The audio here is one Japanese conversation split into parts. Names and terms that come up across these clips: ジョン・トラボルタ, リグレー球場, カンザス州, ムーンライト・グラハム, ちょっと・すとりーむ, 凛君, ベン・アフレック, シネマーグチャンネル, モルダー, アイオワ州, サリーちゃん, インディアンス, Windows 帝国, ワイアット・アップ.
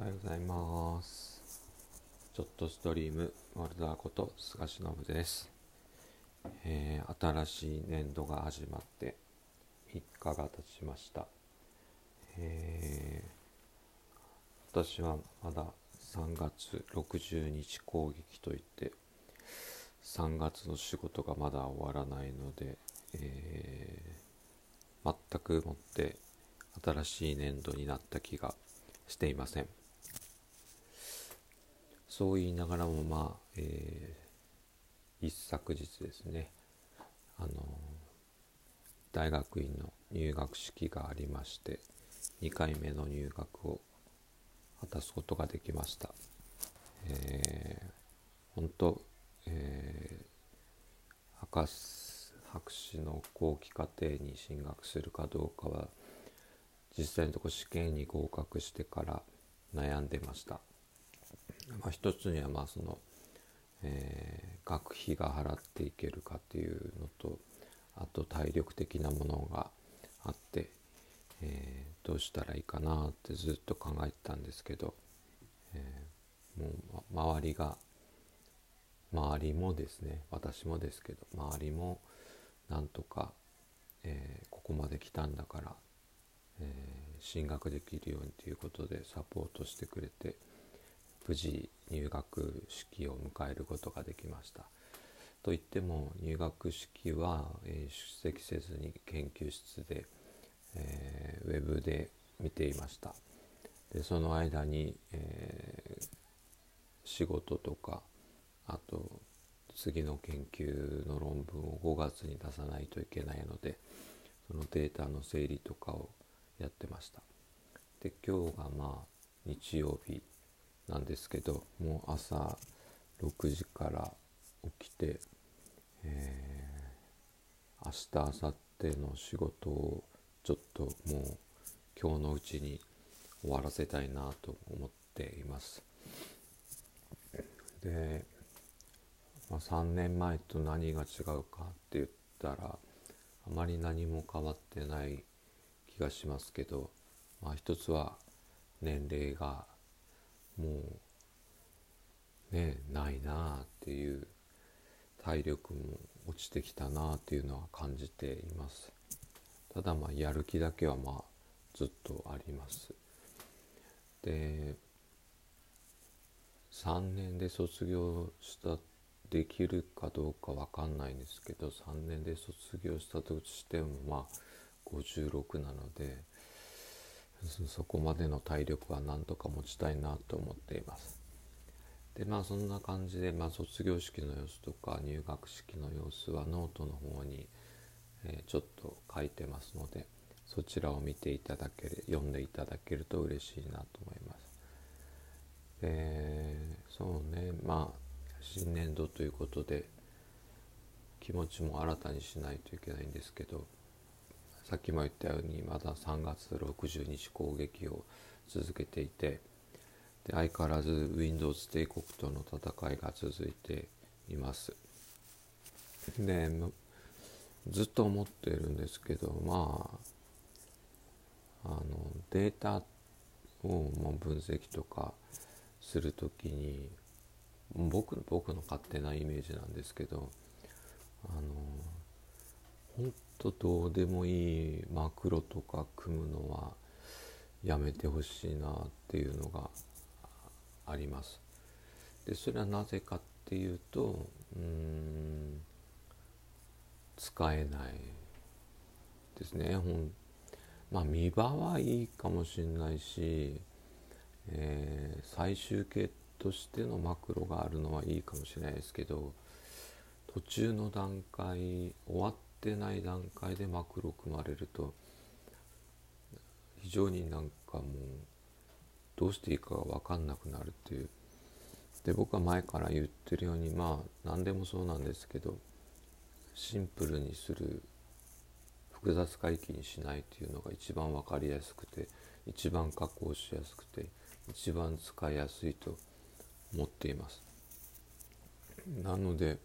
おはようございます。ちょっとストリームワルダーこと菅忍です。新しい年度が始まって3日が経ちました。私はまだ3月60日攻撃といって3月の仕事がまだ終わらないので、全くもって新しい年度になった気がしていません。そう言いながらも一昨日ですね、大学院の入学式がありまして、2回目の入学を果たすことができました。本当、博士の後期課程に進学するかどうかは実際のとこ試験に合格してから悩んでました。一つにはその、学費が払っていけるかっていうのと、あと体力的なものがあって、どうしたらいいかなってずっと考えてたんですけど、もう周りもですね、私もですけど周りもなんとか、ここまで来たんだから、進学できるようにということでサポートしてくれて、無事入学式を迎えることができました。といっても入学式は、出席せずに研究室で、ウェブで見ていました。でその間に、仕事とか、あと次の研究の論文を5月に出さないといけないので、そのデータの整理とかをやってました。で今日が日曜日なんですけど、もう朝6時から起きて、明日明後日の仕事をちょっともう今日のうちに終わらせたいなと思っています。で、3年前と何が違うかって言ったらあまり何も変わってない気がしますけど、一つは年齢がもうねないなっていう、体力も落ちてきたなっていうのは感じています。ただやる気だけはずっとあります。で3年で卒業したできるかどうかわかんないんですけど、3年で卒業したとしても56なので、そこまでの体力はなんとか持ちたいなと思っています。でそんな感じで、卒業式の様子とか入学式の様子はノートの方に、ちょっと書いてますので、そちらを見ていただける、読んでいただけると嬉しいなと思います。そうね、新年度ということで気持ちも新たにしないといけないんですけど、さっきも言ったようにまだ3月60日攻撃を続けていて、で相変わらず Windows 帝国との戦いが続いています。でずっと思っているんですけど、データを分析とかするときに、僕の勝手なイメージなんですけど、本当どうでもいいマクロとか組むのはやめてほしいなっていうのがあります。でそれはなぜかっていうと、使えないですね。見栄はいいかもしれないし、最終形としてのマクロがあるのはいいかもしれないですけど、途中の段階、終わってない段階でマクロ組まれると非常にどうしていいかが分かんなくなるっていう。で僕は前から言ってるように、何でもそうなんですけど、シンプルにする、複雑回帰にしないっていうのが一番分かりやすくて、一番加工しやすくて、一番使いやすいと思っています。なので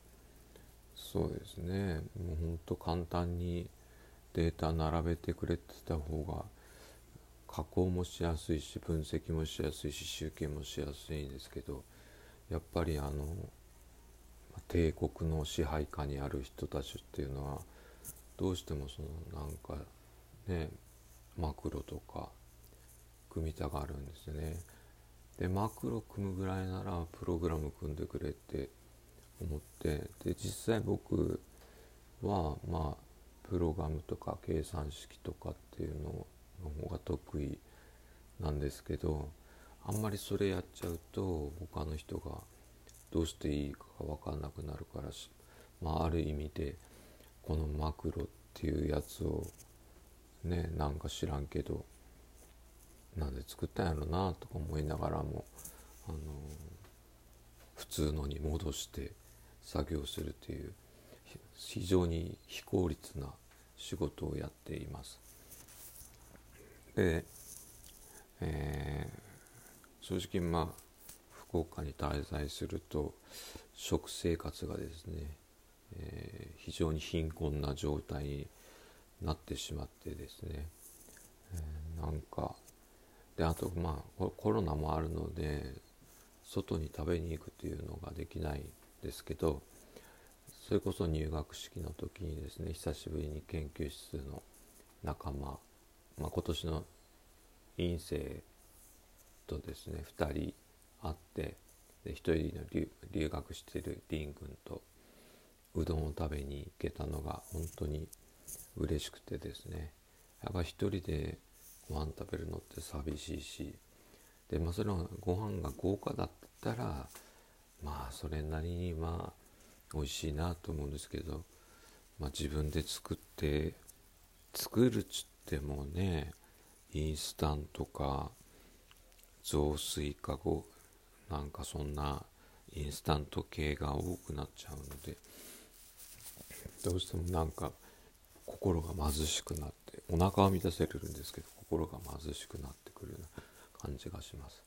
そうですね、もうほんと簡単にデータ並べてくれてた方が加工もしやすいし分析もしやすいし集計もしやすいんですけど、やっぱり帝国の支配下にある人たちっていうのはどうしてもそのなんかねマクロとか組みたがるんですよね。でマクロ組むぐらいならプログラム組んでくれって思って、で実際僕はまあプログラムとか計算式とかっていうの方が得意なんですけど、あんまりそれやっちゃうと他の人がどうしていいか分かんなくなるからし、まあある意味でこのマクロっていうやつをねなんか知らんけどなんで作ったんやろなとか思いながらも普通のに戻して作業するという非常に非効率な仕事をやっています。で、正直まあ福岡に滞在すると食生活がですね、非常に貧困な状態になってしまってですね、なんかであとまあコロナもあるので外に食べに行くというのができないんですけど、それこそ入学式の時にですね久しぶりに研究室の仲間、まあ、今年の院生とですね2人会って、で1人の 留学している凛君とうどんを食べに行けたのが本当に嬉しくてですね、やっぱ一人でご飯食べるのって寂しいし、でまあそれはご飯が豪華だったらまあそれなりにまあ美味しいなと思うんですけど、まあ、自分で作るっつってもねインスタントか雑炊かなんかそんなインスタント系が多くなっちゃうので、どうしてもなんか心が貧しくなって、お腹は満たせるんですけど心が貧しくなってくるような感じがします。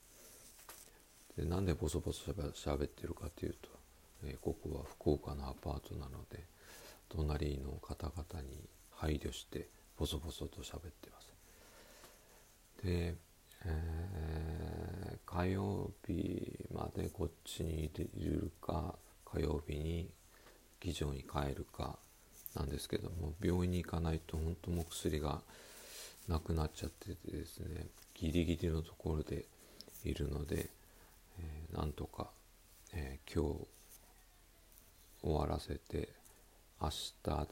でなんでボソボソ喋ってるかというと、ここは福岡のアパートなので隣の方々に配慮してボソボソと喋ってます。で、火曜日までこっちにいるか火曜日に議場に帰るかなんですけども、病院に行かないと本当も薬がなくなっちゃっててですね、ギリギリのところでいるので、なんとか、今日終わらせて明日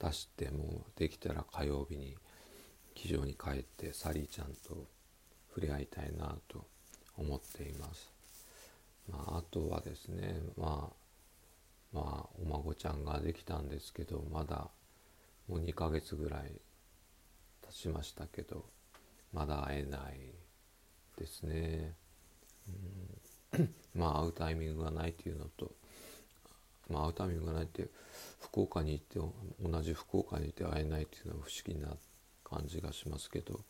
出してもうできたら火曜日に機場に帰ってサリーちゃんと触れ合いたいなと思っています。まあ、あとはですね、お孫ちゃんができたんですけど、まだもう2ヶ月ぐらい経ちましたけどまだ会えないですね。まあ会うタイミングがないというのと、まあ、会うタイミングがないって福岡に行って同じ福岡にいて会えないっていうのは不思議な感じがしますけど、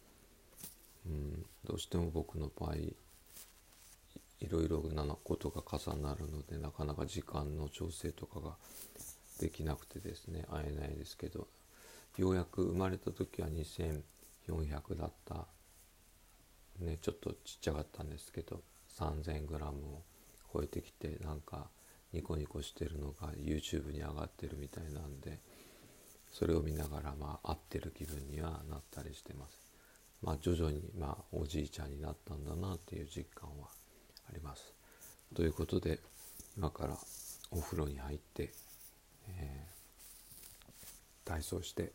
どうしても僕の場合いろいろなことが重なるのでなかなか時間の調整とかができなくてですね会えないですけど、ようやく生まれた時は2400だった、ね、ちょっとちっちゃかったんですけど 3000g を超えてきてなんかニコニコしてるのが YouTube に上がってるみたいなんで、それを見ながらまあ合ってる気分にはなったりしてます。まあ徐々にまあおじいちゃんになったんだなっていう実感はあります。ということで今からお風呂に入って、体操して、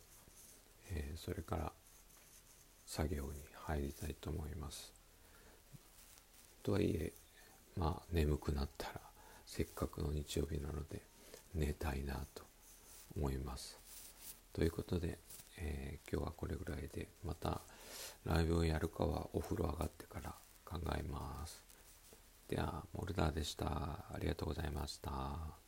それから作業に入りたいと思います。とはいえまあ眠くなったらせっかくの日曜日なので寝たいなと思います。ということで、今日はこれぐらいで、またライブをやるかはお風呂上がってから考えます。では、モルダーでした。ありがとうございました。